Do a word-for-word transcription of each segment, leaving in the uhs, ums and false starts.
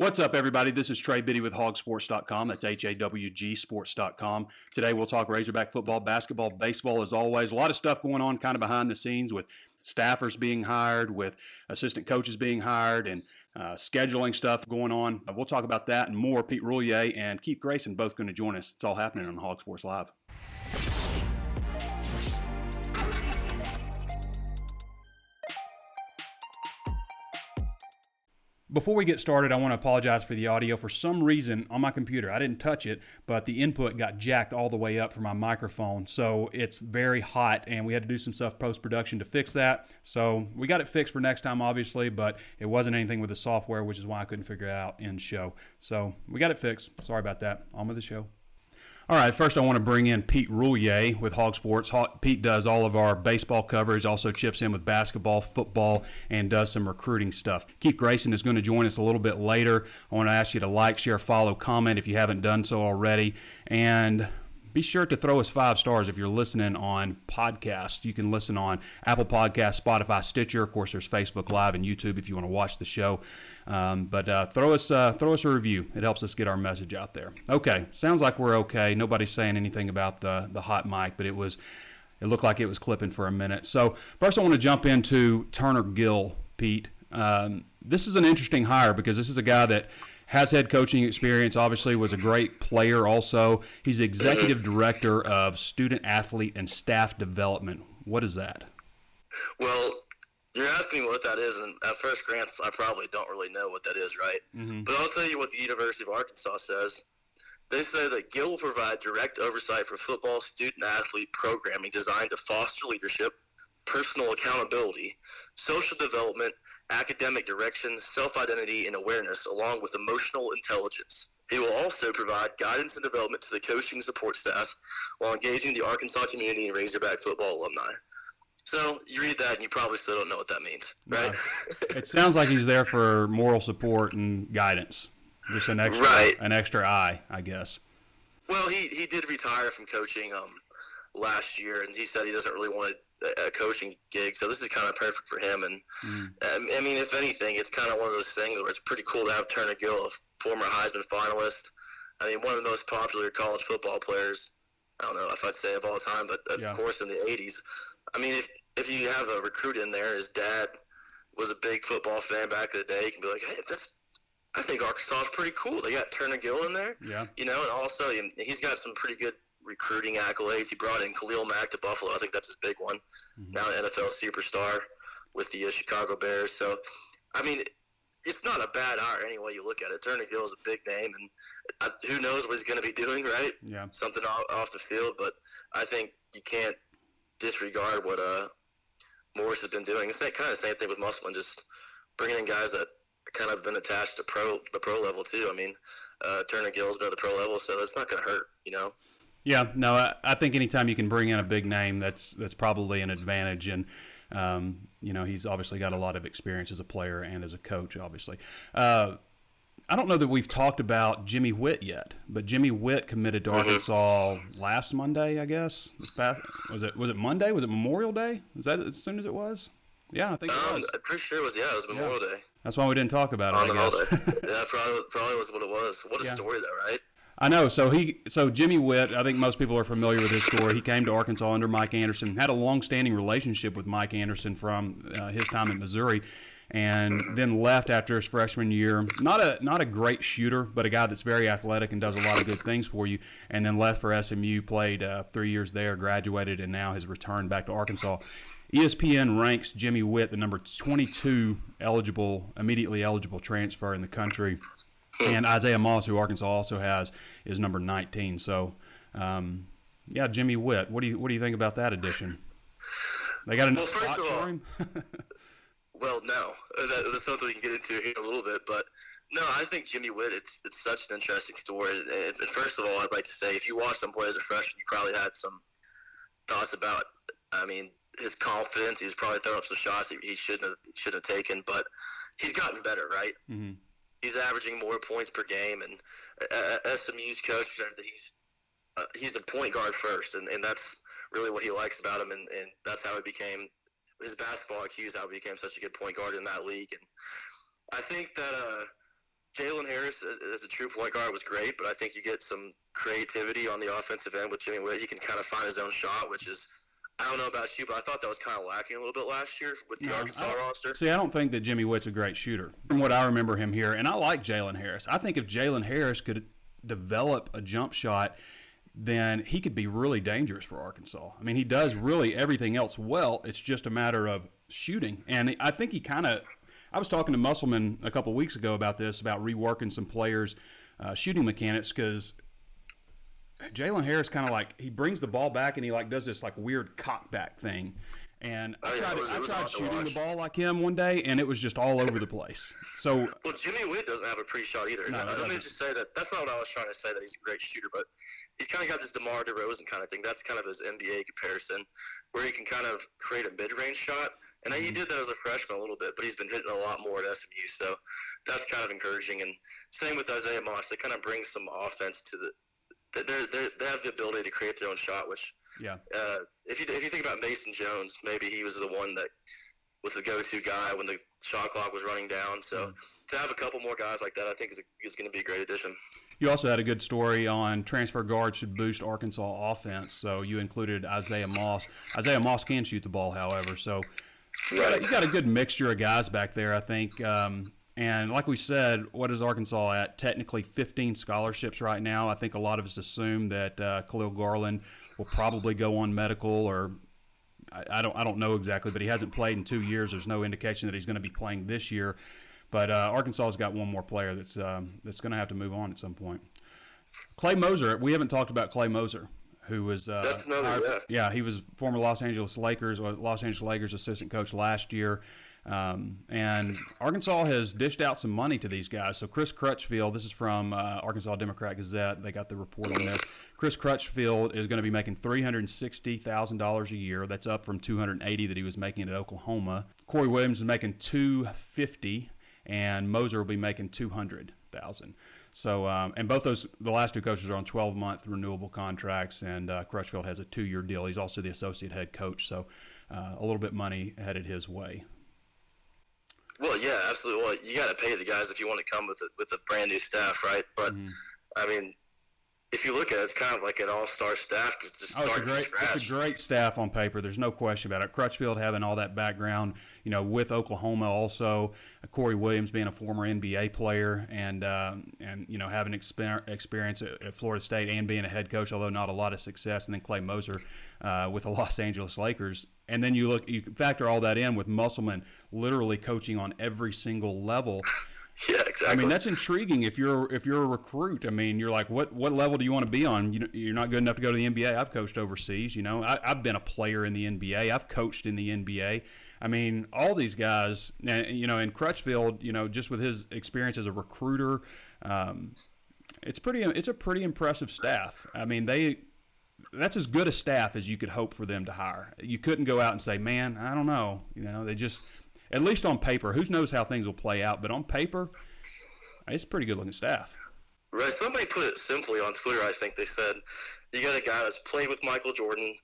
What's up, everybody? This is Trey Biddy with Hog sports dot com. That's H A W G sports dot com. Today we'll talk Razorback football, basketball, baseball as always. A lot of stuff going on kind of behind the scenes with staffers being hired, with assistant coaches being hired, and uh, scheduling stuff going on. We'll talk about that and more. Pete Roulier and Keith Grayson both going to join us. It's all happening on Hog Sports Live. Before we get started, I want to apologize for the audio. For some reason, on my computer, I didn't touch it, but the input got jacked all the way up for my microphone, so it's very hot, and we had to do some stuff post-production to fix that. So we got it fixed for next time, obviously, but it wasn't anything with the software, which is why I couldn't figure it out in show. So we got it fixed. Sorry about that. On with the show. All right, first I want to bring in Pete Roulier with Hog Sports. Pete does all of our baseball coverage, also chips in with basketball, football, and does some recruiting stuff. Keith Grayson is going to join us a little bit later. I want to ask you to like, share, follow, comment if you haven't done so already. And be sure to throw us five stars if you're listening on podcasts. You can listen on Apple Podcasts, Spotify, Stitcher. Of course, there's Facebook Live and YouTube if you want to watch the show. Um, but uh, throw us uh, throw us a review. It helps us get our message out there. Okay, sounds like we're okay. Nobody's saying anything about the the hot mic, but it was it looked like it was clipping for a minute. So first, I want to jump into Turner Gill, Pete. Um, this is an interesting hire because this is a guy that has head coaching experience, obviously was a great player also. He's executive director of student athlete and staff development. What is that? Well, you're asking what that is, and at first glance, I probably don't really know what that is, right? Mm-hmm. But I'll tell you what the University of Arkansas says. They say that Gill will provide direct oversight for football student-athlete programming designed to foster leadership, personal accountability, social development, academic direction, self-identity, and awareness, along with emotional intelligence. He will also provide guidance and development to the coaching support staff while engaging the Arkansas community and Razorback football alumni. So you read that and you probably still don't know what that means, right? Yeah. It sounds like he's there for moral support and guidance, just an extra right. an extra eye, I guess. Well, he, he did retire from coaching um, last year, and he said he doesn't really want to a coaching gig, so this is kind of perfect for him. And mm. I mean, if anything, it's kind of one of those things where it's pretty cool to have Turner Gill, a former Heisman finalist. I mean, one of the most popular college football players, I don't know if I'd say of all time, but of yeah. course in the eighties. I mean, if if you have a recruit in there, his dad was a big football fan back in the day, you can be like, hey, this, I think Arkansas is pretty cool. They got Turner Gill in there, yeah. you know, and also he's got some pretty good recruiting accolades. He brought in Khalil Mack to Buffalo. I think that's his big one. Mm-hmm. Now an N F L superstar with the uh, Chicago Bears. So, I mean, it's not a bad hire any way you look at it. Turner Gill is a big name, and I, who knows what he's going to be doing, right? Yeah. Something off, off the field, but I think you can't disregard what uh, Morris has been doing. It's that kind of same thing with Musselman, just bringing in guys that kind of been attached to pro the pro level too. I mean, uh, Turner Gill has been at the pro level, so it's not going to hurt, you know? Yeah, no, I, I think anytime you can bring in a big name, that's that's probably an advantage. And, um, you know, he's obviously got a lot of experience as a player and as a coach, obviously. Uh, I don't know that we've talked about Jimmy Witt yet, but Jimmy Witt committed to Arkansas last Monday, I guess. Was it was it Monday? Was it Memorial Day? Is that as soon as it was? Yeah, I think um, it was. I'm pretty sure it was, yeah, it was Memorial yeah. Day. That's why we didn't talk about it, On I guess. Holiday. yeah, probably, probably was what it was. What a yeah. story, though, right? I know. So he, so Jimmy Witt, I think most people are familiar with his story. He came to Arkansas under Mike Anderson, had a long-standing relationship with Mike Anderson from uh, his time in Missouri, and then left after his freshman year. Not a not a great shooter, but a guy that's very athletic and does a lot of good things for you, and then left for S M U, played uh, three years there, graduated, and now has returned back to Arkansas. E S P N ranks Jimmy Witt the number twenty-two eligible, immediately eligible transfer in the country. And Isaiah Moss, who Arkansas also has, is number nineteen. So, um, yeah, Jimmy Witt. What do you what do you think about that addition? They got a new spot for him? Well, no. That, that's something we can get into here in a little bit. But, no, I think Jimmy Witt, it's it's such an interesting story. And first of all, I'd like to say if you watched him play as a freshman, you probably had some thoughts about, I mean, his confidence. He's probably thrown up some shots he shouldn't have, shouldn't have taken. But he's gotten better, right? Mm-hmm. He's averaging more points per game, and uh, S M U's coach, he's uh, he's a point guard first, and, and that's really what he likes about him, and, and that's how he became – his basketball I Q's how he became such a good point guard in that league. And I think that uh, Jalen Harris as a true point guard was great, but I think you get some creativity on the offensive end with Jimmy Witt. He can kind of find his own shot, which is, I don't know about you, but I thought that was kind of lacking a little bit last year with the no, Arkansas roster. See, I don't think that Jimmy Witt's a great shooter from what I remember him here, and I like Jalen Harris. I think if Jalen Harris could develop a jump shot, then he could be really dangerous for Arkansas. I mean, he does really everything else well. It's just a matter of shooting, and I think he kind of – I was talking to Musselman a couple weeks ago about this, about reworking some players' uh, shooting mechanics, because Jalen Harris kind of like, he brings the ball back and he like does this like weird cockback thing. And I tried, I tried shooting the ball like him one day, and it was just all over the place. So well, Jimmy Witt doesn't have a pretty shot either. No, no, let me just say that that's not what I was trying to say, that he's a great shooter, but he's kind of got this DeMar DeRozan kind of thing. That's kind of his N B A comparison, where he can kind of create a mid-range shot. And he did that as a freshman a little bit, but he's been hitting a lot more at S M U, so that's kind of encouraging. And same with Isaiah Moss. They kind of bring some offense to the they're, they're, they have the ability to create their own shot, which yeah. uh, if you if you think about Mason Jones, maybe he was the one that was the go-to guy when the shot clock was running down. So mm. to have a couple more guys like that, I think is, is going to be a great addition. You also had a good story on transfer guards should boost Arkansas offense, so you included Isaiah Moss. Isaiah Moss can shoot the ball, however, so – Right. You got a good mixture of guys back there, I think. Um, and like we said, what is Arkansas at? Technically fifteen scholarships right now. I think a lot of us assume that uh, Khalil Garland will probably go on medical, or I, I don't I don't know exactly, but he hasn't played in two years. There's no indication that he's going to be playing this year. But uh, Arkansas has got one more player that's, um, that's going to have to move on at some point. Clay Moser, we haven't talked about Clay Moser. Who was uh, That's another, our, yeah. yeah, he was former Los Angeles Lakers, or Los Angeles Lakers assistant coach last year. Um, and Arkansas has dished out some money to these guys. So Chris Crutchfield, this is from uh, Arkansas Democrat Gazette. They got the report on this. Chris Crutchfield is going to be making three hundred sixty thousand dollars a year. That's up from two hundred eighty thousand dollars that he was making at Oklahoma. Corey Williams is making two hundred fifty thousand dollars, and Moser will be making two hundred thousand dollars. Thousand, so um, and both those the last two coaches are on twelve-month renewable contracts, and uh, Crutchfield has a two-year deal. He's also the associate head coach, so uh, a little bit of money headed his way. Well, yeah, absolutely. Well, you got to pay the guys if you want to come with a, with a brand new staff, right? But mm-hmm. I mean, if you look at it, it's kind of like an all-star staff. It's just oh, it's a great, it's a great staff on paper. There's no question about it. Crutchfield having all that background, you know, with Oklahoma also, uh, Corey Williams being a former N B A player, and uh, and you know having exper- experience at, at Florida State and being a head coach, although not a lot of success, and then Clay Moser uh, with the Los Angeles Lakers. And then you look, you factor all that in with Musselman literally coaching on every single level. Yeah, exactly. I mean, that's intriguing. If you're if you're a recruit, I mean, you're like, what what level do you want to be on? You, you're not good enough to go to the N B A. I've coached overseas. You know, I, I've been a player in the N B A. I've coached in the N B A. I mean, all these guys, you know, in Crutchfield, you know, just with his experience as a recruiter, um, it's pretty. It's a pretty impressive staff. I mean, they. That's as good a staff as you could hope for them to hire. You couldn't go out and say, man, I don't know. You know, they just. At least on paper. Who knows how things will play out, but on paper, it's pretty good-looking staff. Right. Somebody put it simply on Twitter, I think they said, you got a guy that's played with Michael Jordan,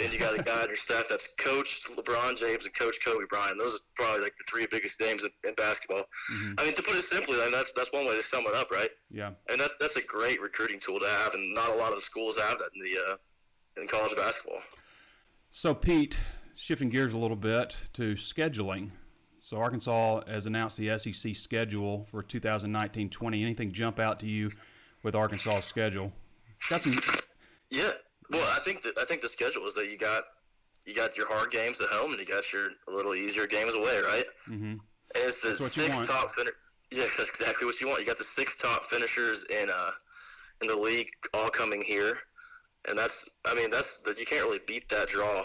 and you got a guy on your staff that's coached LeBron James and coached Kobe Bryant. Those are probably like the three biggest names in, in basketball. Mm-hmm. I mean, to put it simply, I mean, that's that's one way to sum it up, right? Yeah. And that's, that's a great recruiting tool to have, and not a lot of the schools have that in, the, uh, in college basketball. So, Pete, shifting gears a little bit to scheduling. So Arkansas has announced the S E C schedule for two thousand nineteen twenty. Anything jump out to you with Arkansas's schedule? Got some. Yeah. Well, I think that I think the schedule is that you got you got your hard games at home and you got your little easier games away, right? Mm-hmm. And it's the six top finishers. Yeah, that's exactly what you want. You got the six top finishers in uh in the league all coming here, and that's I mean that's you can't really beat that draw.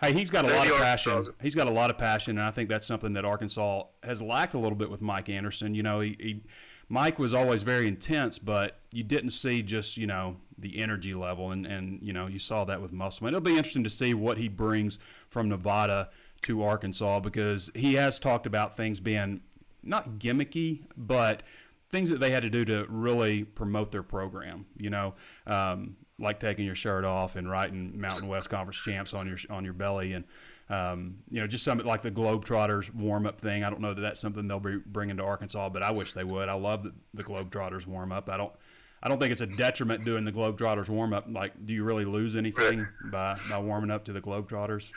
Hey, he's got a lot of passion. He's got a lot of passion, and I think that's something that Arkansas has lacked a little bit with Mike Anderson. You know, he, he, Mike was always very intense, but you didn't see just, you know, the energy level, and, and you know, you saw that with Musselman. It'll be interesting to see what he brings from Nevada to Arkansas, because he has talked about things being not gimmicky, but things that they had to do to really promote their program, you know. Um, like taking your shirt off and writing Mountain West Conference champs on your on your belly, and Um, you know, just something like the Globetrotters warm-up thing. I don't know that that's something they'll be bringing to Arkansas, but I wish they would. I love the, the Globetrotters warm-up. I don't I don't think it's a detriment doing the Globetrotters warm-up. Like, do you really lose anything by, by warming up to the Globetrotters?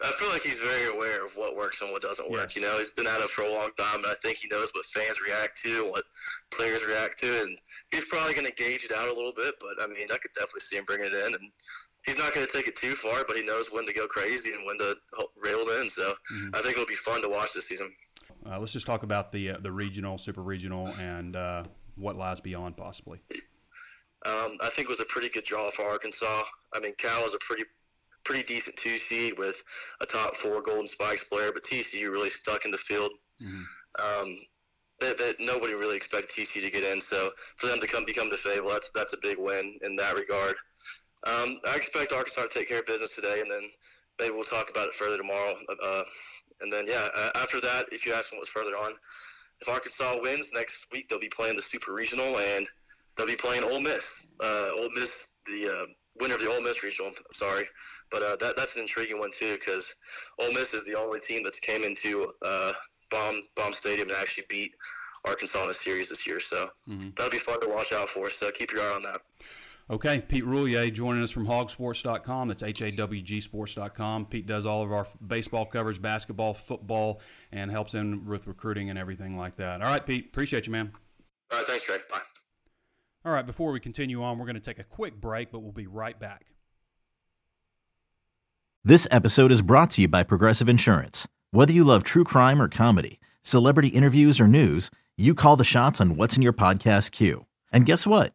I feel like he's very aware of what works and what doesn't work. Yes. You know, he's been at it for a long time, and I think he knows what fans react to, what players react to, and he's probably going to gauge it out a little bit, but, I mean, I could definitely see him bringing it in, and he's not going to take it too far, but he knows when to go crazy and when to rail it in, so mm-hmm. I think it'll be fun to watch this season. Uh, let's just talk about the, uh, the regional, super regional, and uh, what lies beyond possibly. Um, I think it was a pretty good draw for Arkansas. I mean, Cal was a pretty pretty decent two-seed with a top-four Golden Spikes player, but T C U really stuck in the field. Mm-hmm. Um, that, that nobody really expected T C U to get in, so for them to come become the favorite, that's, that's a big win in that regard. Um, I expect Arkansas to take care of business today, and then maybe we'll talk about it further tomorrow. Uh, and then, yeah, uh, after that, if you ask them what's further on, if Arkansas wins next week, they'll be playing the Super Regional, and they'll be playing Ole Miss. Uh, Ole Miss, the uh, winner of the Ole Miss Regional, I'm sorry. But uh, that that's an intriguing one, too, because Ole Miss is the only team that's came into uh, Baum, Baum Stadium and actually beat Arkansas in a series this year. So mm-hmm. that'll be fun to watch out for, so keep your eye on that. Okay, Pete Roulier joining us from hog sports dot com. That's H A W G sports dot com. Pete does all of our baseball covers, basketball, football, and helps in with recruiting and everything like that. All right, Pete, appreciate you, man. All right, thanks, Trey. Bye. All right, before we continue on, we're going to take a quick break, but we'll be right back. This episode is brought to you by Progressive Insurance. Whether you love true crime or comedy, celebrity interviews or news, you call the shots on what's in your podcast queue. And guess what?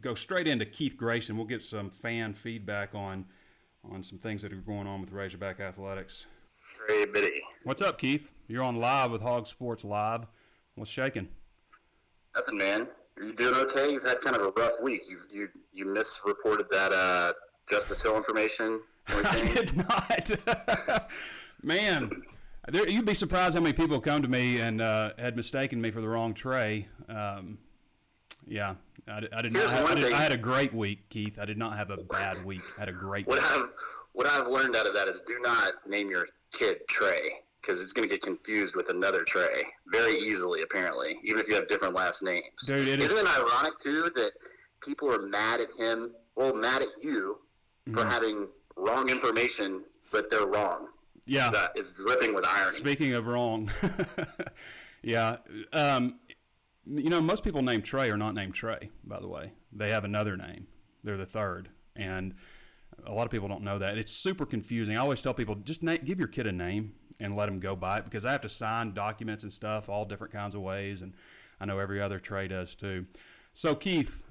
go straight into Keith Grayson. We'll get some fan feedback on on some things that are going on with Razorback Athletics. Trey Biddy. What's up, Keith? You're on live with Hog Sports Live. What's shaking? Nothing, man. Are you doing okay? You've had kind of a rough week. You you you misreported that uh, Justice Hill information. I did not. Man, there, you'd be surprised how many people come to me and uh, had mistaken me for the wrong Trey. Um, yeah. I, I did not. Have, I, did, I had a great week, Keith. I did not have a bad week. I had a great what week. I've, what I've learned out of that is do not name your kid Trey, because it's going to get confused with another Trey very easily, apparently, even if you have different last names. Dude, it Isn't is... it ironic, too, that people are mad at him, well, mad at you for mm-hmm. having wrong information, but they're wrong? Yeah. That is dripping with irony. Speaking of wrong, yeah. Um, You know, most people named Trey are not named Trey, by the way. They have another name. They're the third. And a lot of people don't know that. It's super confusing. I always tell people, just na- give your kid a name and let him go by it, because I have to sign documents and stuff all different kinds of ways, and I know every other Trey does too. So, Keith,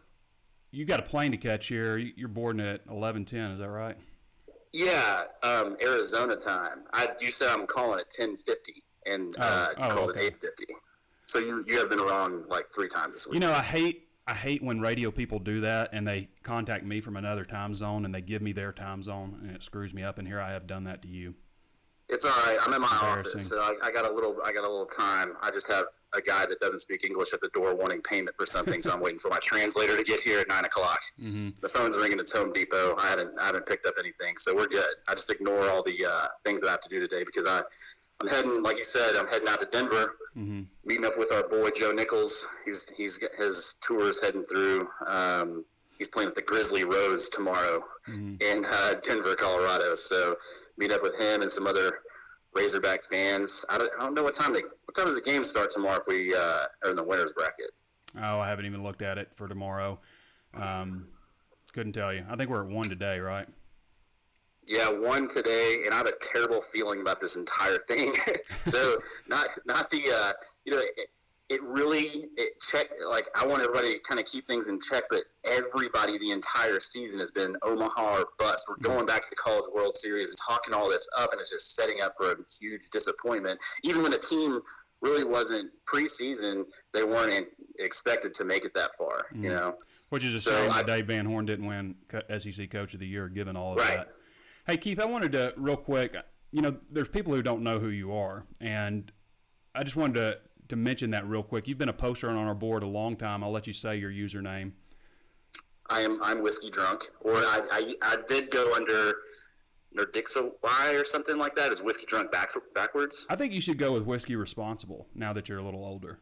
you got a plane to catch here. You're boarding at eleven ten, is that right? Yeah, um, Arizona time. I, you said I'm calling at ten fifty, and oh, uh, oh, called okay. at eight fifty. So you, you have been wrong like three times this week. You know, I hate I hate when radio people do that and they contact me from another time zone and they give me their time zone and it screws me up, and here I have done that to you. It's all right. I'm in my office, so I, I got a little. I got a little time. I just have a guy that doesn't speak English at the door wanting payment for something, so I'm waiting for my translator to get here at nine o'clock. Mm-hmm. The phone's ringing. It's Home Depot. I haven't. I haven't picked up anything, so we're good. I just ignore all the uh, things that I have to do today because I, I'm heading. Like you said, I'm heading out to Denver, mm-hmm. meeting up with our boy Joe Nichols. He's he's his tour is heading through. Um, He's playing at the Grizzly Rose tomorrow mm-hmm. in uh, Denver, Colorado. So meet up with him and some other Razorback fans. I don't, I don't know what time they, what time does the game start tomorrow if we uh, are in the winner's bracket? Oh, I haven't even looked at it for tomorrow. Um, couldn't tell you. I think we're at one today, right? Yeah, one today, and I have a terrible feeling about this entire thing. so not not the uh, you know. It, It really, it check like I want everybody to kind of keep things in check, but everybody the entire season has been Omaha or bust. We're going back to the College World Series and talking all this up, and it's just setting up for a huge disappointment. Even when the team really wasn't preseason, they weren't in, expected to make it that far, mm-hmm. you know. Which is a so shame I, that Dave Van Horn didn't win S E C Coach of the Year, given all of right. that. Hey, Keith, I wanted to, real quick, you know, there's people who don't know who you are, and I just wanted to, to mention that real quick. You've been a poster on our board a long time. I'll let you say your username. I am I'm whiskey drunk, or I I, I did go under Nerdixo Y or something like that. Is whiskey drunk back, backwards? I think you should go with whiskey responsible now that you're a little older.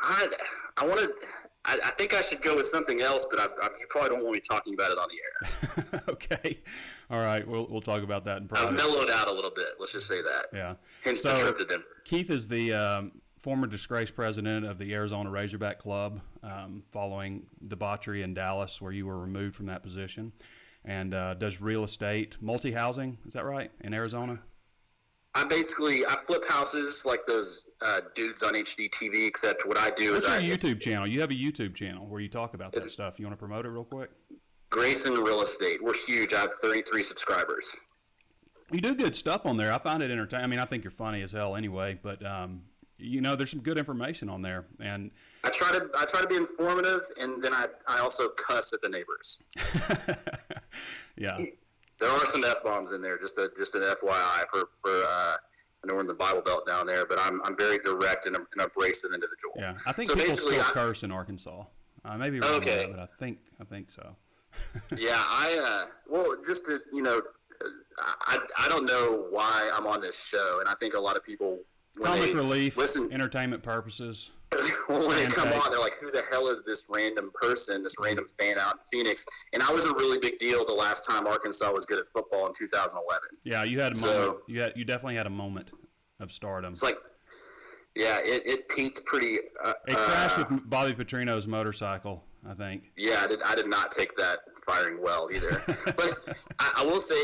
I I want to. I, I think I should go with something else, but I, I, you probably don't want me talking about it on the air. Okay, all right. We'll we'll talk about that in private. I've mellowed out a little bit. Let's just say that. Yeah. Hence so, the trip to Denver. Keith is the um, former disgraced president of the Arizona Razorback Club, um, following debauchery in Dallas, where you were removed from that position, and uh, does real estate, multi-housing. Is that right in Arizona? I basically I flip houses like those uh, dudes on H D T V, except what I do What's is your I your YouTube channel. You have a YouTube channel where you talk about that stuff. You want to promote it real quick? Grayson Real Estate. We're huge. I have thirty-three subscribers. You do good stuff on there. I find it entertaining. I mean, I think you're funny as hell anyway, but um, you know, there's some good information on there. And I try to I try to be informative, and then I, I also cuss at the neighbors. Yeah. There are some F-bombs in there, just a, just an F Y I for, for uh, I know we're in the Bible Belt down there, but I'm I'm very direct and an abrasive individual. Yeah, I think so people still I, curse in Arkansas. I may be wrong about that, but I think, I think so. yeah, I, uh, well, just to, you know, I, I don't know why I'm on this show, and I think a lot of people, when Comic they relief, listen, entertainment purposes. Well, when they come on, they're like, who the hell is this random person, this random fan out in Phoenix? And I was a really big deal the last time Arkansas was good at football in two thousand eleven. Yeah, you had a so, moment. You, had, you definitely had a moment of stardom. It's like, yeah, it, it peaked pretty. Uh, it crashed uh, with Bobby Petrino's motorcycle, I think. Yeah, I did, I did not take that firing well either. But I, I will say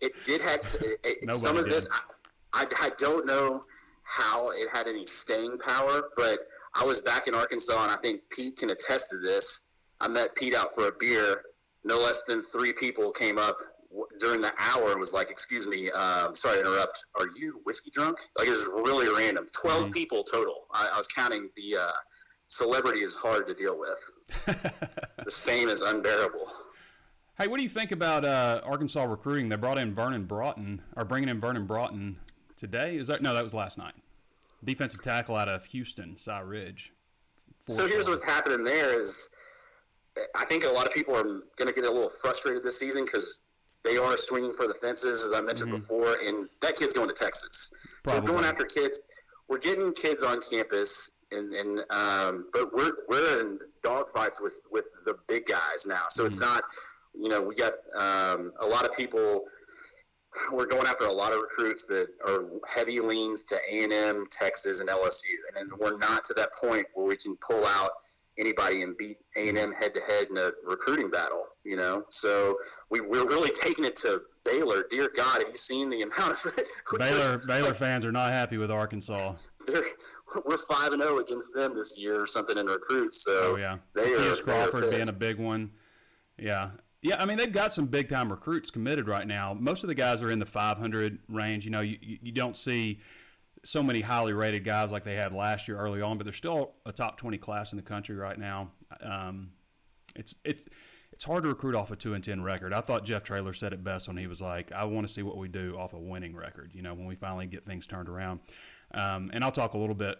it did have it, some of did. this. I, I, I don't know how it had any staying power, but I was back in Arkansas, and I think Pete can attest to this. I met Pete out for a beer. No less than three people came up w- during the hour and was like, excuse me, um, sorry to interrupt. Are you whiskey drunk? Like, it was really random. twelve mm-hmm. people total. I, I was counting the uh, celebrity is hard to deal with. This fame is unbearable. Hey, what do you think about uh, Arkansas recruiting? They brought in Vernon Broughton, or bringing in Vernon Broughton today. Is that? No, that was last night. Defensive tackle out of Houston, Cy Ridge. So here's stars. What's happening there is I think a lot of people are going to get a little frustrated this season because they are swinging for the fences, as I mentioned mm-hmm. before, and that kid's going to Texas. Probably. So we're going after kids. We're getting kids on campus, and, and um, but we're we're in dogfights with, with the big guys now. So mm-hmm. it's not, you know, we got um, a lot of people – we're going after a lot of recruits that are heavy leans to A and M, Texas, and L S U. And then we're not to that point where we can pull out anybody and beat A and M head-to-head in a recruiting battle, you know. So we, we're really taking it to Baylor. Dear God, have you seen the amount of it? Baylor, is, Baylor like, fans are not happy with Arkansas. We're five and oh against them this year or something in recruits. So oh, yeah. They are, Crawford they are being a big one. Yeah. Yeah, I mean, they've got some big-time recruits committed right now. Most of the guys are in the five hundred range. You know, you, you don't see so many highly rated guys like they had last year early on, but they're still a top twenty class in the country right now. Um, it's it's it's hard to recruit off a two and ten record. I thought Jeff Traylor said it best when he was like, I want to see what we do off a winning record, you know, when we finally get things turned around. Um, and I'll talk a little bit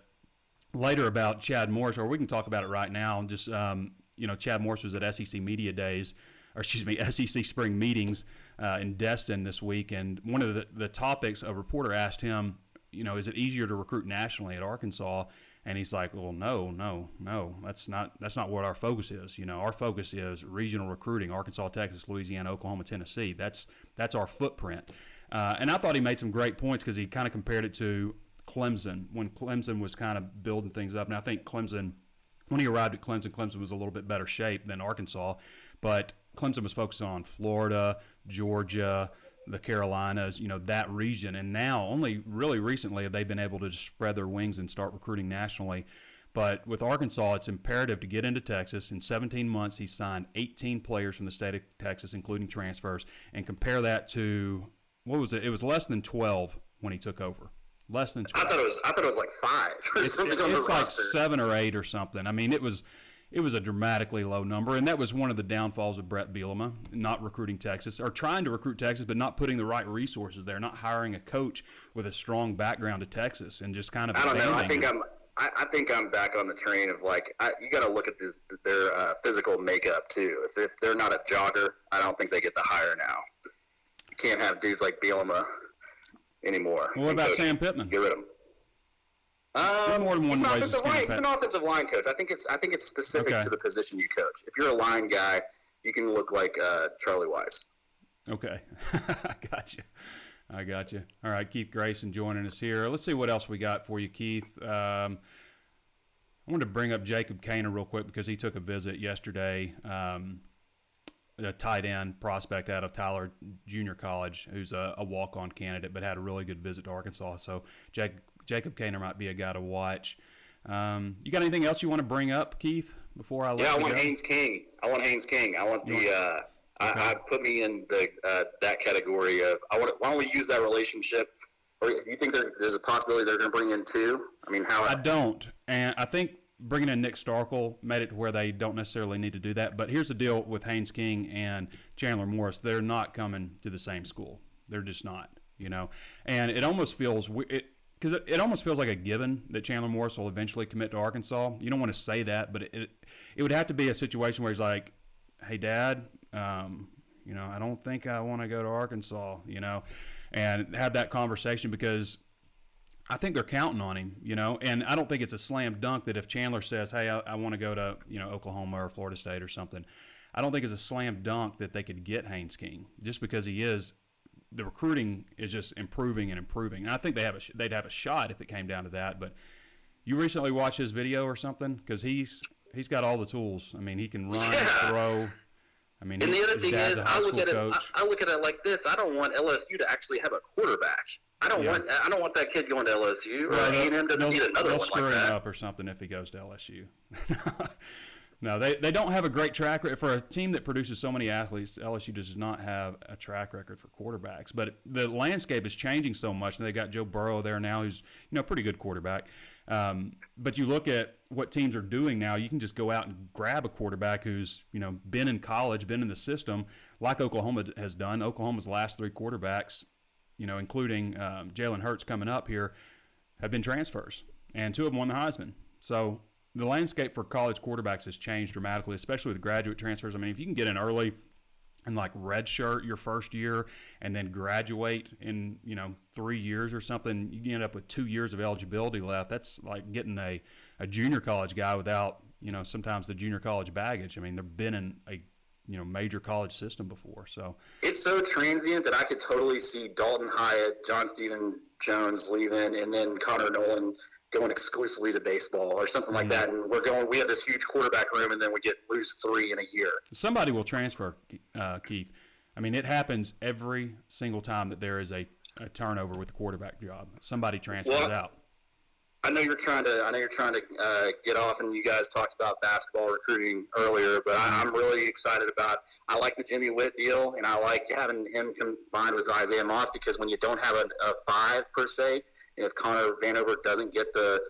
later about Chad Morris, or we can talk about it right now. Just, um, you know, Chad Morris was at S E C Media Days, or excuse me, S E C Spring Meetings uh, in Destin this week. And one of the, the topics, a reporter asked him, you know, is it easier to recruit nationally at Arkansas? And he's like, well, no, no, no, that's not that's not what our focus is. You know, our focus is regional recruiting, Arkansas, Texas, Louisiana, Oklahoma, Tennessee. That's that's our footprint. Uh, and I thought he made some great points because he kind of compared it to Clemson when Clemson was kind of building things up. And I think Clemson, when he arrived at Clemson, Clemson was a little bit better shape than Arkansas. But Clemson was focused on Florida, Georgia, the Carolinas, you know, that region. And now only really recently have they been able to just spread their wings and start recruiting nationally. But with Arkansas, it's imperative to get into Texas. In seventeen months, he signed eighteen players from the state of Texas, including transfers. And compare that to, what was it? It was less than twelve when he took over. Less than twelve. I thought it was, I thought it was like five or it's, something it, on the roster. It's like seven or eight or something. I mean, it was... It was a dramatically low number, and that was one of the downfalls of Brett Bielema, not recruiting Texas, or trying to recruit Texas, but not putting the right resources there, not hiring a coach with a strong background to Texas, and just kind of. I don't know. I think I'm. I, I think I'm back on the train of like I, you got to look at this their uh, physical makeup too. If if they're not a jogger, I don't think they get the hire now. You can't have dudes like Bielema anymore. Well, what about coach, Sam Pittman? Get rid of him. Um, more than one way it's, line, it's an offensive line coach. I think it's I think it's specific okay. to the position you coach. If you're a line guy, you can look like uh, Charlie Weiss. Okay, I got you. I got you. All right, Keith Grayson joining us here. Let's see what else we got for you, Keith. Um, I wanted to bring up Jacob Kaner real quick because he took a visit yesterday. Um, a tight end prospect out of Tyler Junior College, who's a, a walk-on candidate, but had a really good visit to Arkansas. So Jake. Jacob Kaner might be a guy to watch. Um, you got anything else you want to bring up, Keith? Before I let yeah, I want Haynes King. I want Haynes King. I want the. Want, uh, okay. I, I put me in the uh, that category of. I want. Why don't we use that relationship? Or do you think there, there's a possibility they're going to bring in two? I mean, how? I don't, and I think bringing in Nick Starkel made it to where they don't necessarily need to do that. But here's the deal with Haynes King and Chandler Morris: they're not coming to the same school. They're just not. You know, and it almost feels we. It, Because it almost feels like a given that Chandler Morris will eventually commit to Arkansas. You don't want to say that, but it it, it would have to be a situation where he's like, hey, Dad, um, you know, I don't think I want to go to Arkansas, you know, and have that conversation because I think they're counting on him, you know. And I don't think it's a slam dunk that if Chandler says, hey, I, I want to go to, you know, Oklahoma or Florida State or something, I don't think it's a slam dunk that they could get Haynes King just because he is – the recruiting is just improving and improving. And I think they have a sh- they'd have a shot if it came down to that. But you recently watched his video or something? Because he's, he's got all the tools. I mean, he can run, yeah. throw. I mean, and the other thing is, I look, at it, I, I look at it like this. I don't want L S U to actually have a quarterback. I don't yeah. want I don't want that kid going to L S U. Or right. A and M doesn't need another one like that. They'll screw him up or something if he goes to L S U. No, they, they don't have a great track record. For a team that produces so many athletes, L S U does not have a track record for quarterbacks. But the landscape is changing so much, and they got Joe Burrow there now, who's you know a pretty good quarterback. Um, but you look at what teams are doing now, you can just go out and grab a quarterback who's you know been in college, been in the system, like Oklahoma has done. Oklahoma's last three quarterbacks, you know, including um, Jalen Hurts coming up here, have been transfers, and two of them won the Heisman. So the landscape for college quarterbacks has changed dramatically, especially with graduate transfers. I mean, if you can get in early and like redshirt your first year and then graduate in, you know, three years or something, you end up with two years of eligibility left. That's like getting a, a junior college guy without, you know, sometimes the junior college baggage. I mean, they've been in a, you know, major college system before. So it's so transient that I could totally see Dalton Hyatt, John Steven Jones leaving, and then Connor Nolan going exclusively to baseball or something like that, and we're going. We have this huge quarterback room, and then we get lose three in a year. Somebody will transfer, uh, Keith. I mean, it happens every single time that there is a, a turnover with the quarterback job. Somebody transfers well, out. I know you're trying to. I know you're trying to uh, get off, and you guys talked about basketball recruiting earlier, but I, I'm really excited about. I like the Jimmy Witt deal, and I like having him combined with Isaiah Moss because when you don't have a, a five per se. If Connor Vanover doesn't get the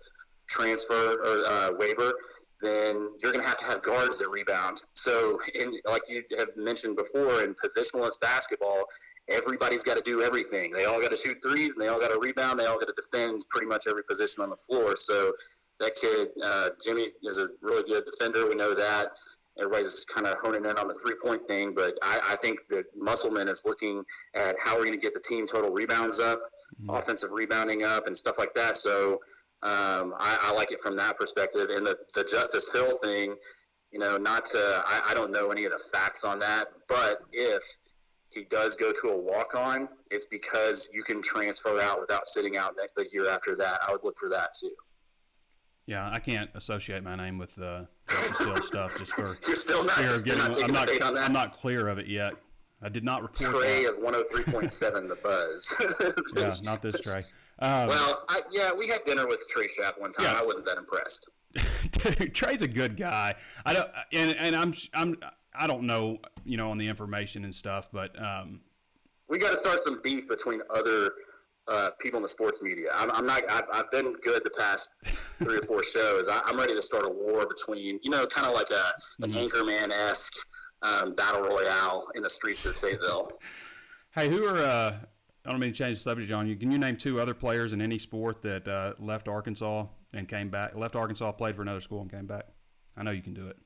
transfer or uh, waiver, then you're going to have to have guards that rebound. So, in, like you have mentioned before, in positionless basketball, everybody's got to do everything. They all got to shoot threes, and they all got to rebound. They all got to defend pretty much every position on the floor. So that kid, uh, Jimmy, is a really good defender. We know that. Everybody's kind of honing in on the three-point thing, but I, I think that Musselman is looking at how we're going to get the team total rebounds up, mm-hmm. offensive rebounding up, and stuff like that. So um, I, I like it from that perspective. And the, the Justice Hill thing, you know, not to – I don't know any of the facts on that, but if he does go to a walk-on, it's because you can transfer out without sitting out next, the year after that. I would look for that too. Yeah, I can't associate my name with the Justice Hill stuff. Just for You're still not, clear of getting, not I'm, not, on that. I'm not clear of it yet. I did not report Trey that. Of one oh three point seven, The Buzz. Yeah, not this Trey. Um, well, I, yeah, we had dinner with Trey Shapp one time. Yeah. I wasn't that impressed. Dude, Trey's a good guy. I don't, and and I'm I'm I don't know, you know, on the information and stuff, but um, we got to start some beef between other. Uh, people in the sports media. I'm, I'm not. I've, I've been good the past three or four shows. I, I'm ready to start a war between, you know, kind of like a an mm-hmm. Anchorman-esque um, battle royale in the streets of Fayetteville. Hey, who are? Uh, I don't mean to change the subject, John. You, can you name two other players in any sport that uh, left Arkansas and came back? Left Arkansas, played for another school, and came back. I know you can do it.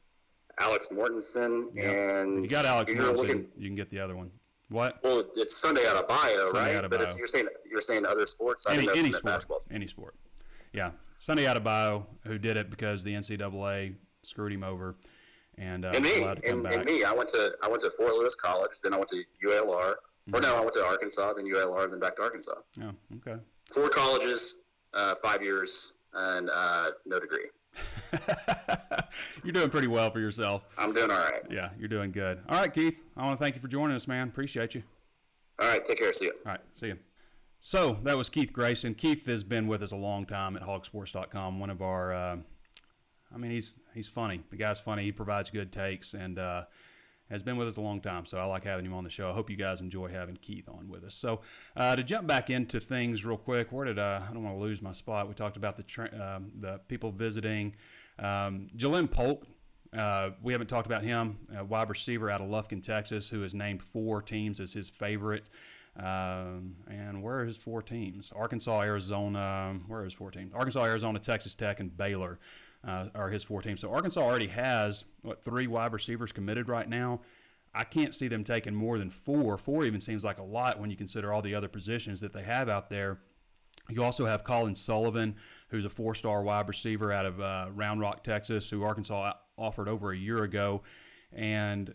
Alex Mortensen yeah. and you got Alex Mortensen. Looking- you can get the other one. What? Well, it's Sunday Out of Bio, Sunday right? Out of Bio. But it's, you're saying you're saying other sports. I any any sport, any sport. Yeah, Sunday Out of Bio, who did it because the N C double A screwed him over, and uh, and me, allowed to come and, back. and me, I went to I went to Fort Lewis College, then I went to U A L R, mm-hmm. or no, I went to Arkansas, then U A L R, then back to Arkansas. Yeah, oh, okay. Four colleges, uh, five years, and uh, no degree. You're doing pretty well for yourself. I'm doing all right. Yeah, you're doing good. All right, Keith, I want to thank you for joining us, man. Appreciate you. All right, take care. See you. All right, see you. So that was Keith Grayson. Keith has been with us a long time at hog sports dot com. One of our, uh, I mean, he's he's funny. The guy's funny. He provides good takes and uh, has been with us a long time, so I like having him on the show. I hope you guys enjoy having Keith on with us. So uh, to jump back into things real quick, where did I – I don't want to lose my spot. We talked about the tra- um, the people visiting. Um, Jalen Polk, uh, we haven't talked about him, a wide receiver out of Lufkin, Texas, who has named four teams as his favorite. Um, and where are his four teams? Arkansas, Arizona – where are his four teams? Arkansas, Arizona, Texas Tech, and Baylor. Uh, are his four teams. So Arkansas already has, what, three wide receivers committed right now. I can't see them taking more than four. Four even seems like a lot when you consider all the other positions that they have out there. You also have Colin Sullivan, who's a four-star wide receiver out of uh, Round Rock, Texas, who Arkansas offered over a year ago. And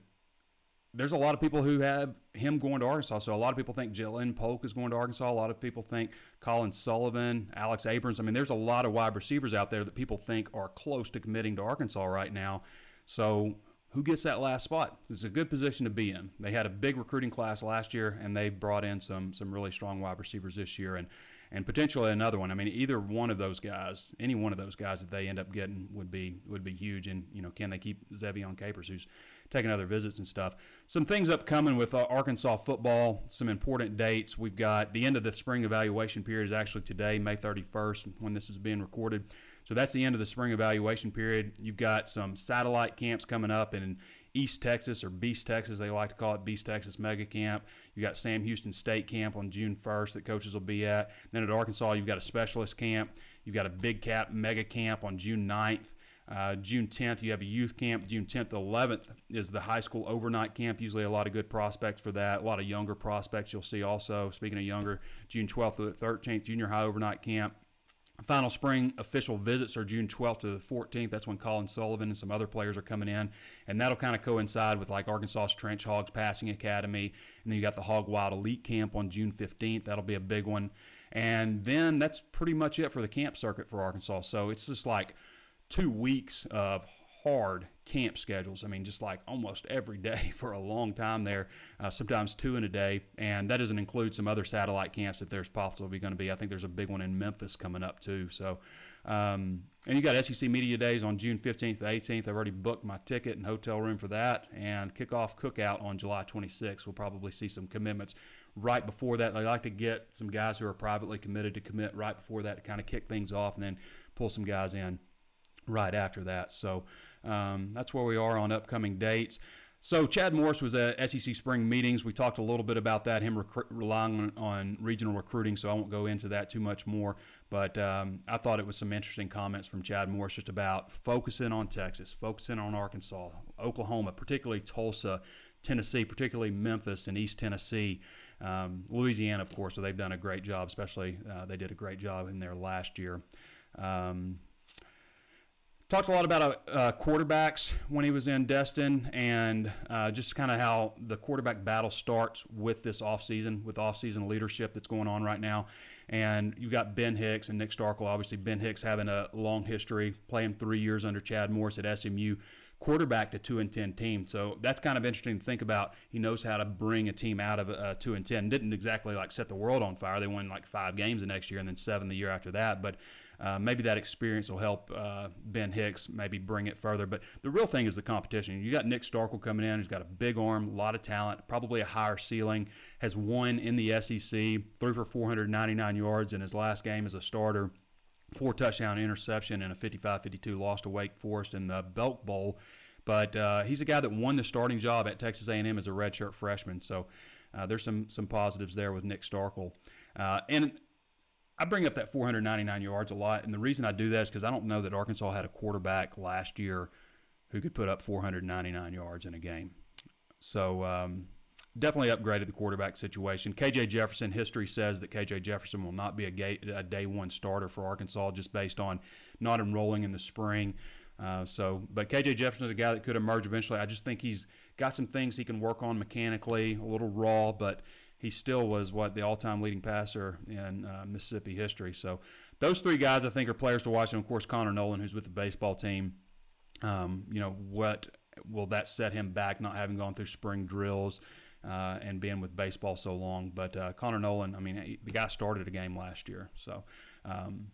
there's a lot of people who have him going to Arkansas. So a lot of people think Jalen Polk is going to Arkansas. A lot of people think Colin Sullivan, Alex Abrams. I mean, there's a lot of wide receivers out there that people think are close to committing to Arkansas right now. So who gets that last spot? It's a good position to be in. They had a big recruiting class last year, and they brought in some some really strong wide receivers this year and, and potentially another one. I mean, either one of those guys, any one of those guys that they end up getting would be would be huge. And, you know, can they keep Zevion Capers, who's taking other visits and stuff? Some things upcoming with uh, Arkansas football, some important dates. We've got the end of the spring evaluation period is actually today, May thirty-first, when this is being recorded. So that's the end of the spring evaluation period. You've got some satellite camps coming up in East Texas, or Beast Texas, they like to call it, Beast Texas Mega Camp. You've got Sam Houston State Camp on June first that coaches will be at. Then at Arkansas, you've got a specialist camp. You've got a Big Cap Mega Camp on June ninth. Uh, June tenth, you have a youth camp. June tenth, eleventh is the high school overnight camp. Usually a lot of good prospects for that. A lot of younger prospects you'll see also. Speaking of younger, June twelfth to the thirteenth, junior high overnight camp. Final spring official visits are June twelfth to the fourteenth. That's when Colin Sullivan and some other players are coming in. And that'll kind of coincide with like Arkansas's Trench Hogs Passing Academy. And then you got the Hog Wild Elite Camp on June fifteenth. That'll be a big one. And then that's pretty much it for the camp circuit for Arkansas. So it's just like two weeks of hard camp schedules. I mean, just like almost every day for a long time there, uh, sometimes two in a day. And that doesn't include some other satellite camps that there's possibly going to be. I think there's a big one in Memphis coming up too. So, um, and you got S E C Media Days on June fifteenth to eighteenth. I've already booked my ticket and hotel room for that. And kickoff cookout on July twenty-sixth. We'll probably see some commitments right before that. They like to get some guys who are privately committed to commit right before that to kind of kick things off and then pull some guys in. right after that. So um, that's where we are on upcoming dates. So Chad Morris was at S E C Spring Meetings. We talked a little bit about that, him rec- relying on regional recruiting, so I won't go into that too much more. But um, I thought it was some interesting comments from Chad Morris just about focusing on Texas, focusing on Arkansas, Oklahoma, particularly Tulsa, Tennessee, particularly Memphis and East Tennessee, um, Louisiana, of course, so they've done a great job, especially uh, they did a great job in there last year. Um Talked a lot about uh, quarterbacks when he was in Destin, and uh, just kind of how the quarterback battle starts with this offseason, with offseason leadership that's going on right now. And you've got Ben Hicks and Nick Starkel. Obviously, Ben Hicks having a long history, playing three years under Chad Morris at S M U, quarterback to two and ten team. So that's kind of interesting to think about. He knows how to bring a team out of a two and ten. Didn't exactly like set the world on fire. They won like five games the next year and then seven the year after that. But Uh, maybe that experience will help uh, Ben Hicks maybe bring it further. But the real thing is the competition. You got Nick Starkel coming in, who's got a big arm, a lot of talent, probably a higher ceiling, has won in the S E C, threw for four hundred ninety-nine yards in his last game as a starter, four touchdown interception, and a fifty-five fifty-two loss to Wake Forest in the Belk Bowl. But uh, he's a guy that won the starting job at Texas A and M as a redshirt freshman. So uh, there's some some positives there with Nick Starkel. Uh, and I bring up that four hundred ninety-nine yards a lot, and the reason I do that is because I don't know that Arkansas had a quarterback last year who could put up four hundred ninety-nine yards in a game. So um, definitely upgraded the quarterback situation. K J Jefferson, history says that K J Jefferson will not be a, gay, a day one starter for Arkansas just based on not enrolling in the spring. Uh, so, but K J Jefferson is a guy that could emerge eventually. I just think he's got some things he can work on mechanically, a little raw, but he still was, what, the all-time leading passer in uh, Mississippi history. So those three guys, I think, are players to watch. And, of course, Connor Nolan, who's with the baseball team, um, you know, what will that set him back, not having gone through spring drills uh, and being with baseball so long? But uh, Connor Nolan, I mean, he, the guy started a game last year. So, um,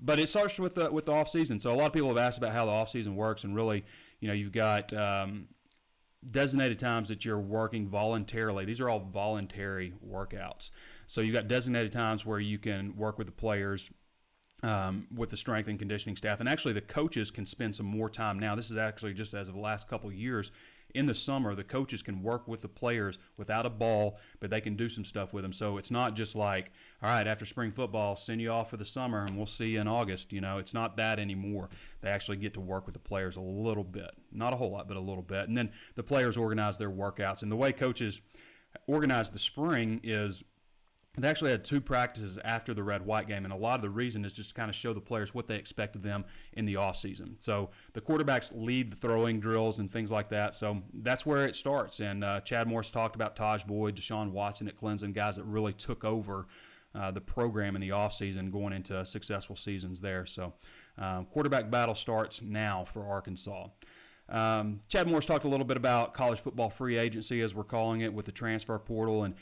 but it starts with the, with the offseason. So a lot of people have asked about how the offseason works, and really, you know, you've got um, – designated times that you're working voluntarily. These are all voluntary workouts. So you've got designated times where you can work with the players, um, with the strength and conditioning staff. And actually the coaches can spend some more time now. This is actually just as of the last couple of years. In the summer, the coaches can work with the players without a ball, but they can do some stuff with them. So it's not just like, all right, after spring football, send you off for the summer and we'll see you in August. You know, it's not that anymore. They actually get to work with the players a little bit. Not a whole lot, but a little bit. And then the players organize their workouts. And the way coaches organize the spring is they actually had two practices after the red-white game, and a lot of the reason is just to kind of show the players what they expect of them in the offseason. So the quarterbacks lead the throwing drills and things like that, so that's where it starts. And uh, Chad Morris talked about Taj Boyd, Deshaun Watson at Clemson, guys that really took over uh, the program in the offseason going into successful seasons there. So um, quarterback battle starts now for Arkansas. Um, Chad Morris talked a little bit about college football free agency, as we're calling it, with the transfer portal, and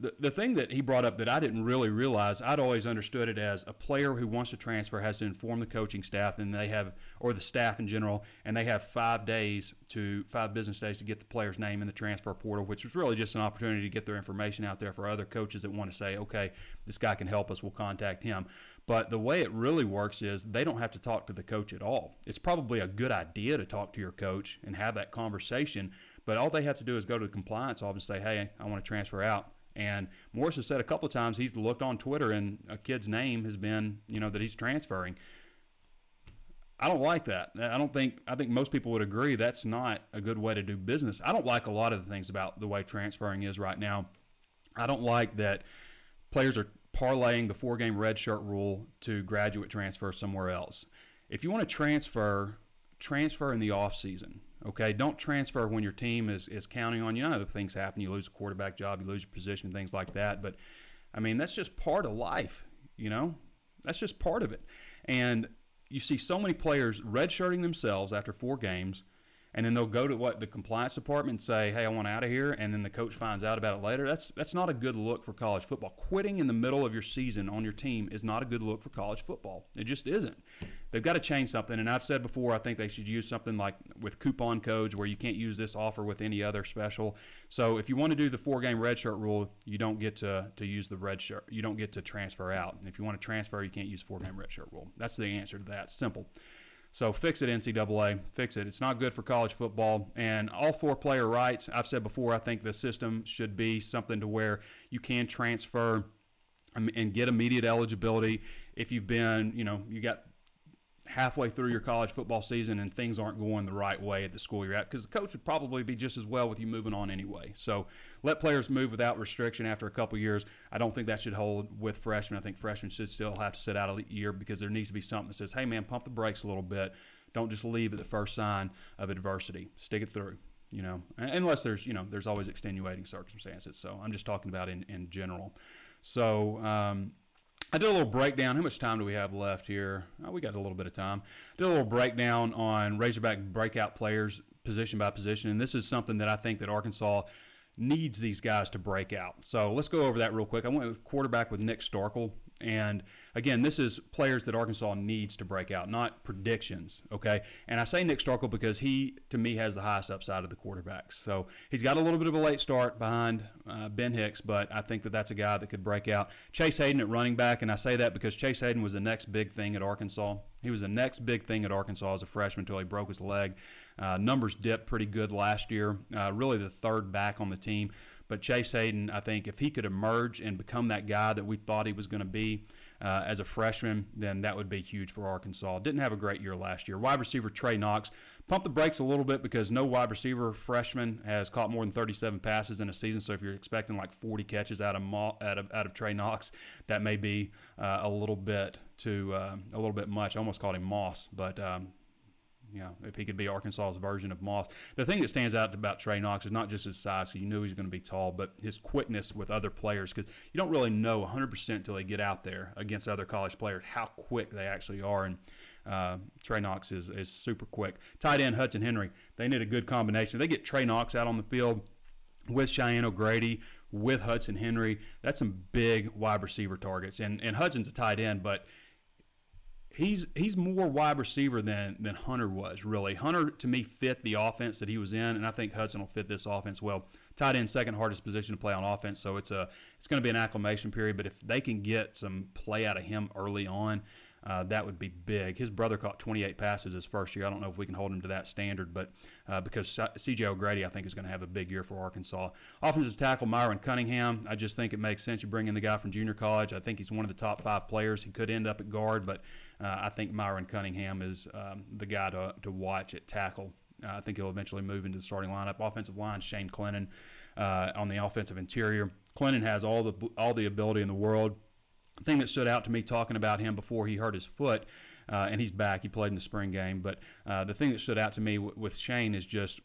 The, the thing that he brought up that I didn't really realize, I'd always understood it as a player who wants to transfer has to inform the coaching staff, and they have, or the staff in general, and they have five days to five business days to get the player's name in the transfer portal, which was really just an opportunity to get their information out there for other coaches that want to say, okay, this guy can help us, we'll contact him. But the way it really works is they don't have to talk to the coach at all. It's probably a good idea to talk to your coach and have that conversation, but all they have to do is go to the compliance office and say, hey, I want to transfer out. And Morris has said a couple of times he's looked on Twitter and a kid's name has been, you know, that he's transferring. I don't like that. I don't think – I think most people would agree that's not a good way to do business. I don't like a lot of the things about the way transferring is right now. I don't like that players are parlaying the four-game redshirt rule to graduate transfer somewhere else. If you want to transfer, transfer in the offseason. Okay, don't transfer when your team is, is counting on you. I know things happen. You lose a quarterback job, you lose your position, things like that. But, I mean, that's just part of life, you know. That's just part of it. And you see so many players redshirting themselves after four games, and then they'll go to, what, the compliance department and say, hey, I want out of here, and then the coach finds out about it later. That's that's not a good look for college football. Quitting in the middle of your season on your team is not a good look for college football. It just isn't. They've got to change something, and I've said before I think they should use something like with coupon codes where you can't use this offer with any other special. So if you want to do the four-game redshirt rule, you don't get to, to use the redshirt. You don't get to transfer out. And if you want to transfer, you can't use four-game redshirt rule. That's the answer to that. Simple. So fix it, N C double A. Fix it. It's not good for college football. And all four-player rights, I've said before, I think the system should be something to where you can transfer and get immediate eligibility if you've been, you know, you got halfway through your college football season and things aren't going the right way at the school you're at, because the coach would probably be just as well with you moving on anyway. So let players move without restriction after a couple years. I don't think that should hold with freshmen. I think freshmen should still have to sit out a year, because there needs to be something that says, hey, man, pump the brakes a little bit. Don't just leave at the first sign of adversity. Stick it through, you know, unless there's, you know, there's always extenuating circumstances. So I'm just talking about in, in general. So, um, I did a little breakdown. How much time do we have left here? Oh, we got a little bit of time. I did a little breakdown on Razorback breakout players position by position, and this is something that I think that Arkansas needs these guys to break out. So let's go over that real quick. I went with quarterback with Nick Starkel, and again, this is players that Arkansas needs to break out, not predictions, okay? And I say Nick Starkel because he, to me, has the highest upside of the quarterbacks. So he's got a little bit of a late start behind uh, Ben Hicks, but I think that that's a guy that could break out. Chase Hayden at running back, and I say that because Chase Hayden was the next big thing at Arkansas. He was the next big thing at Arkansas as a freshman until he broke his leg. Uh, numbers dipped pretty good last year, uh, really the third back on the team. But Chase Hayden, I think if he could emerge and become that guy that we thought he was going to be uh, as a freshman, then that would be huge for Arkansas. Didn't have a great year last year. Wide receiver Trey Knox. Pump the brakes a little bit because no wide receiver freshman has caught more than thirty-seven passes in a season. So if you're expecting like forty catches out of Ma- out of, out of Trey Knox, that may be uh, a little bit to uh, a little bit much. I almost called him Moss, but um, you know, if he could be Arkansas's version of Moss. The thing that stands out about Trey Knox is not just his size, because you knew he was going to be tall, but his quickness with other players, because you don't really know one hundred percent until they get out there against other college players how quick they actually are, and uh, Trey Knox is, is super quick. Tight end Hudson Henry, they need a good combination. They get Trey Knox out on the field with Cheyenne O'Grady, with Hudson Henry. That's some big wide receiver targets, and, and Hudson's a tight end, but He's he's more wide receiver than than Hunter was, really. Hunter, to me, fit the offense that he was in, and I think Hudson will fit this offense well. Tight end, second hardest position to play on offense, so it's a it's going to be an acclimation period, but if they can get some play out of him early on, uh, that would be big. His brother caught twenty-eight passes his first year. I don't know if we can hold him to that standard, but uh, because C J O'Grady, I think, is going to have a big year for Arkansas. Offensive tackle Myron Cunningham, I just think it makes sense. You bring in the guy from junior college. I think he's one of the top five players. He could end up at guard, but Uh, I think Myron Cunningham is um, the guy to, to watch at tackle. Uh, I think he'll eventually move into the starting lineup. Offensive line, Shane Clennon uh, on the offensive interior. Clennon has all the all the ability in the world. The thing that stood out to me talking about him before he hurt his foot, uh, and he's back. He played in the spring game. But uh, the thing that stood out to me w- with Shane is just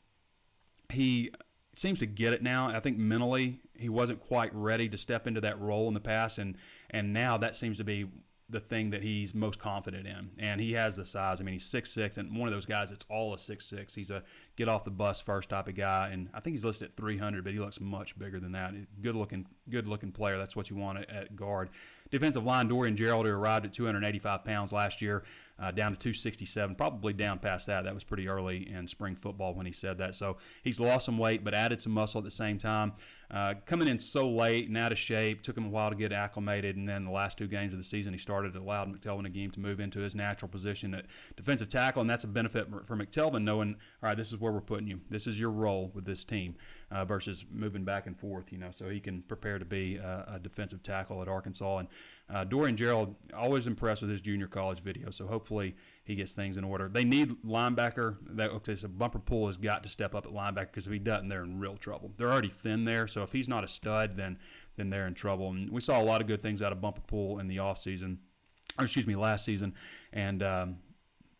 he – seems to get it now. I think mentally he wasn't quite ready to step into that role in the past, and, and now that seems to be the thing that he's most confident in, and he has the size. I mean, he's six six, and one of those guys that's all a six six. He's a get-off-the-bus first type of guy, and I think he's listed at three hundred, but he looks much bigger than that. Good-looking good-looking player. That's what you want at guard. Defensive line, Dorian Gerald, who arrived at two hundred eighty-five pounds last year, uh, down to two sixty-seven, probably down past that. That was pretty early in spring football when he said that. So he's lost some weight but added some muscle at the same time. Uh, coming in so late and out of shape, took him a while to get acclimated, and then the last two games of the season he started It allowed McTelvin a game to move into his natural position at defensive tackle, and that's a benefit for McTelvin, knowing, all right, this is where we're putting you. This is your role with this team uh, versus moving back and forth, you know, so he can prepare to be uh, a defensive tackle at Arkansas. And uh, Dorian Gerald, always impressed with his junior college video, so hopefully he gets things in order. They need linebacker. That, okay, so Bumper Pool has got to step up at linebacker, because if he doesn't, they're in real trouble. They're already thin there, so if he's not a stud, then then they're in trouble. And we saw a lot of good things out of Bumper Pool in the offseason. Or excuse me, last season, and um,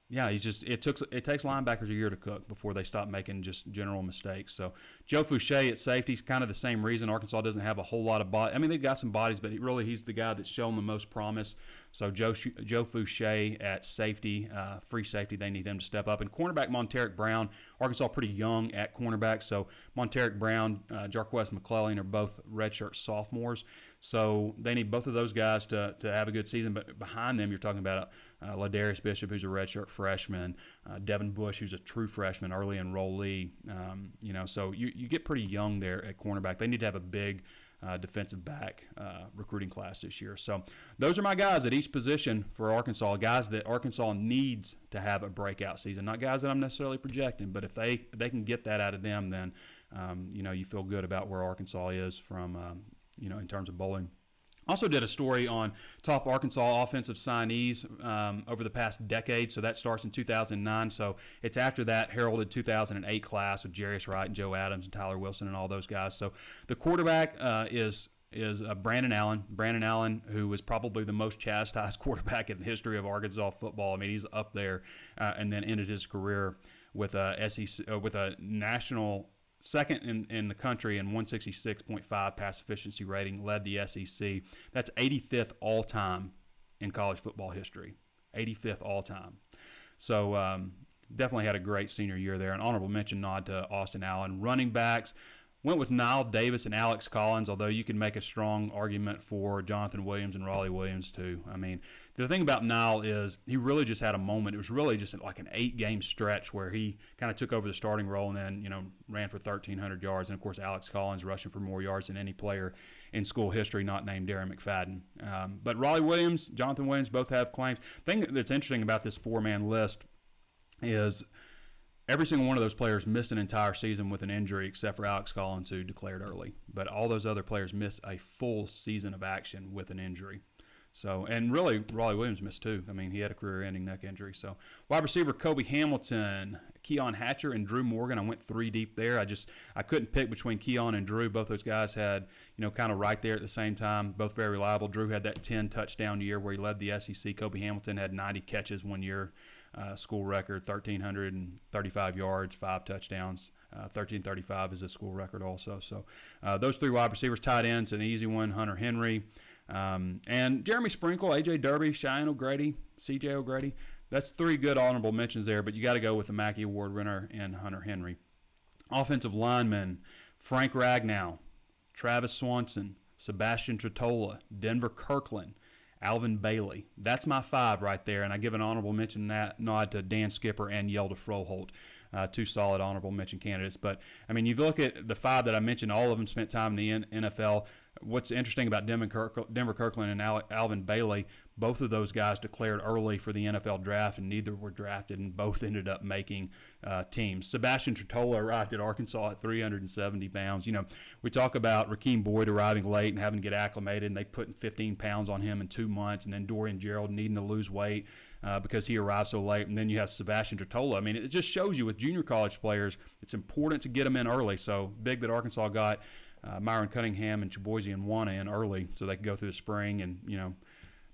yeah, he's just it took it takes linebackers a year to cook before they stop making just general mistakes. So Joe Fouché at safety is kind of the same reason Arkansas doesn't have a whole lot of body. I mean, they've got some bodies, but he, really he's the guy that's shown the most promise. So Joe Joe Fouché at safety, uh, free safety, they need him to step up. And cornerback Monteric Brown, Arkansas pretty young at cornerback, so Monteric Brown, uh, Jarquez McClellan are both redshirt sophomores. So they need both of those guys to, to have a good season. But behind them, you're talking about uh, Ladarius Bishop, who's a redshirt freshman, uh, Devin Bush, who's a true freshman, early enrollee. Um, you know, so you, you get pretty young there at cornerback. They need to have a big uh, defensive back uh, recruiting class this year. So those are my guys at each position for Arkansas, guys that Arkansas needs to have a breakout season, not guys that I'm necessarily projecting, but if they if they can get that out of them, then um, you know, you feel good about where Arkansas is from um, you know, in terms of bowling. Also did a story on top Arkansas offensive signees um, over the past decade, so that starts in two thousand nine. So it's after that heralded two thousand eight class with Jarius Wright and Joe Adams and Tyler Wilson and all those guys. So the quarterback uh, is is uh, Brandon Allen. Brandon Allen, who was probably the most chastised quarterback in the history of Arkansas football. I mean, he's up there, uh, and then ended his career with a S E C uh, with a national. Second in, in the country in one sixty-six point five pass efficiency rating, led the S E C. That's eighty-fifth all-time in college football history, eighty-fifth all-time. So um, definitely had a great senior year there. An honorable mention nod to Austin Allen. Running backs, went with Nile Davis and Alex Collins, although you can make a strong argument for Jonathan Williams and Raleigh Williams too. I mean, the thing about Nile is he really just had a moment. It was really just like an eight-game stretch where he kind of took over the starting role and then, you know, ran for thirteen hundred yards. And, of course, Alex Collins rushing for more yards than any player in school history not named Darren McFadden. Um, but Raleigh Williams, Jonathan Williams both have claims. The thing that's interesting about this four-man list is – every single one of those players missed an entire season with an injury except for Alex Collins, who declared early. But all those other players missed a full season of action with an injury. So, and really, Raleigh Williams missed too. I mean, he had a career-ending neck injury. So, wide receiver Kobe Hamilton, Keon Hatcher, and Drew Morgan. I went three deep there. I just I couldn't pick between Keon and Drew. Both those guys had, you know, kind of right there at the same time. Both very reliable. Drew had that ten touchdown year where he led the S E C. Kobe Hamilton had ninety catches one year, uh, school record, one thousand three hundred thirty-five yards, five touchdowns. Uh, one thousand three hundred thirty-five is a school record also. So uh, those three wide receivers, tight ends, an easy one, Hunter Henry. Um, and Jeremy Sprinkle, A J Derby, Cheyenne O'Grady, C J O'Grady. That's three good honorable mentions there, but you got to go with the Mackey Award winner and Hunter Henry. Offensive linemen, Frank Ragnow, Travis Swanson, Sebastian Tritola, Denver Kirkland, Alvin Bailey. That's my five right there, and I give an honorable mention that nod to Dan Skipper and Yelda Froholt, uh, two solid honorable mention candidates. But, I mean, you look at the five that I mentioned, all of them spent time in the N F L. What's interesting about Denver Kirkland and Alvin Bailey, both of those guys declared early for the N F L draft, and neither were drafted, and both ended up making uh, teams. Sebastian Tritola arrived at Arkansas at three hundred seventy pounds. You know, we talk about Rakeem Boyd arriving late and having to get acclimated, and they put fifteen pounds on him in two months, and then Dorian Gerald needing to lose weight uh, because he arrived so late, and then you have Sebastian Tritola. I mean, it just shows you with junior college players, it's important to get them in early. So big that Arkansas got Uh, Myron Cunningham and Chiboise and Juana in early so they could go through the spring and, you know,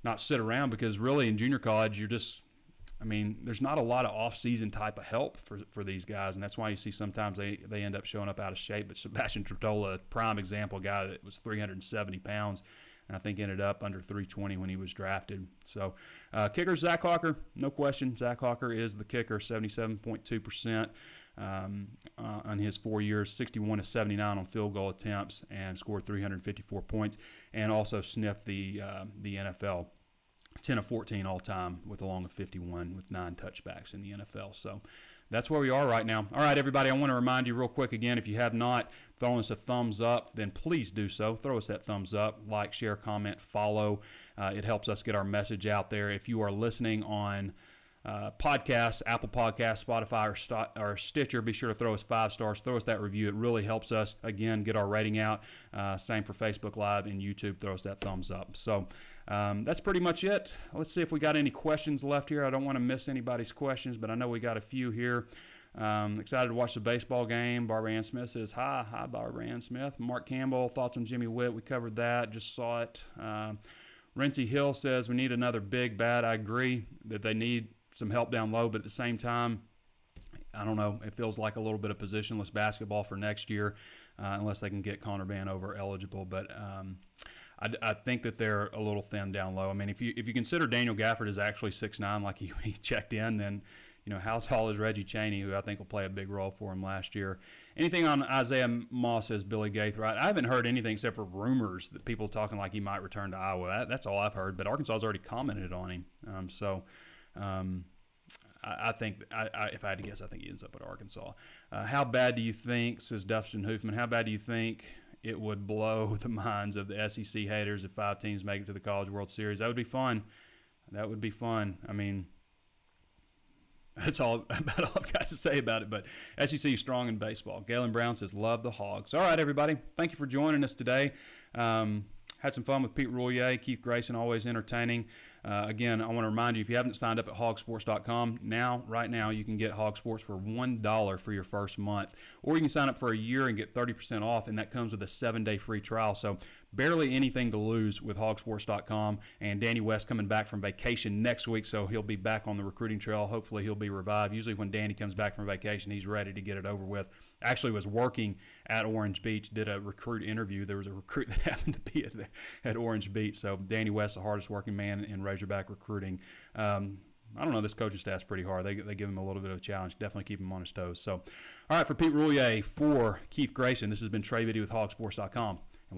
not sit around, because really in junior college you're just, I mean, there's not a lot of off-season type of help for for these guys, and that's why you see sometimes they, they end up showing up out of shape. But Sebastian Tritola, prime example, guy that was three hundred seventy pounds and I think ended up under three twenty when he was drafted. So uh, kicker, Zach Hawker, no question. Zach Hawker is the kicker, seventy-seven point two percent. Um, uh, on his four years, sixty-one to seventy-nine on field goal attempts, and scored three hundred fifty-four points, and also sniffed the uh, the N F L, ten of fourteen all time with a long of fifty-one with nine touchbacks in the N F L. So that's where we are right now. All right, everybody, I want to remind you real quick again, if you have not thrown us a thumbs up, then please do so. Throw us that thumbs up, like, share, comment, follow. Uh, it helps us get our message out there. If you are listening on Uh, podcasts, Apple Podcasts, Spotify, or, St- or Stitcher, be sure to throw us five stars. Throw us that review. It really helps us, again, get our rating out. Uh, same for Facebook Live and YouTube. Throw us that thumbs up. So um, that's pretty much it. Let's see if we got any questions left here. I don't want to miss anybody's questions, but I know we got a few here. Um, excited to watch the baseball game. Barbara Ann Smith says, hi. Hi, Barbara Ann Smith. Mark Campbell, thoughts on Jimmy Witt. We covered that. Just saw it. Um, Rency Hill says, we need another big bat. I agree that they need some help down low, but at the same time, I don't know, it feels like a little bit of positionless basketball for next year, uh, unless they can get Connor Vanover eligible. But um, I, I think that they're a little thin down low. I mean, if you if you consider Daniel Gafford is actually six nine, like he, he checked in, then you know, how tall is Reggie Chaney, who I think will play a big role for him last year? Anything on Isaiah Moss, says Billy Gaithright. I haven't heard anything except for rumors that people talking like he might return to Iowa. That, that's all I've heard, but Arkansas has already commented on him. Um, so, Um, I, I think I, I, if I had to guess, I think he ends up at Arkansas. Uh, how bad do you think? Says Dustin Hoofman. How bad do you think it would blow the minds of the S E C haters if five teams make it to the College World Series. That would be fun. That would be fun. I mean, that's all about all I've got to say about it. But S E C is strong in baseball. Galen Brown says, love the Hogs. All right, everybody. Thank you for joining us today. Um, Had some fun with Pete Roulier, Keith Grayson, always entertaining. Uh, again, I want to remind you, if you haven't signed up at hog sports dot com, now, right now, you can get Hogsports for one dollar for your first month. Or you can sign up for a year and get thirty percent off, and that comes with a seven-day free trial. So barely anything to lose with hog sports dot com. And Danny West coming back from vacation next week, so he'll be back on the recruiting trail. Hopefully he'll be revived. Usually when Danny comes back from vacation, he's ready to get it over with. Actually was working at Orange Beach, did a recruit interview. There was a recruit that happened to be at the at Orange Beach. So Danny West, the hardest working man in Razorback recruiting. Um, I don't know, this coaching staff's pretty hard. They, they give him a little bit of a challenge. Definitely keep him on his toes. So, all right, for Pete Roulier, for Keith Grayson, this has been Trey Biddy with hog sports dot com, and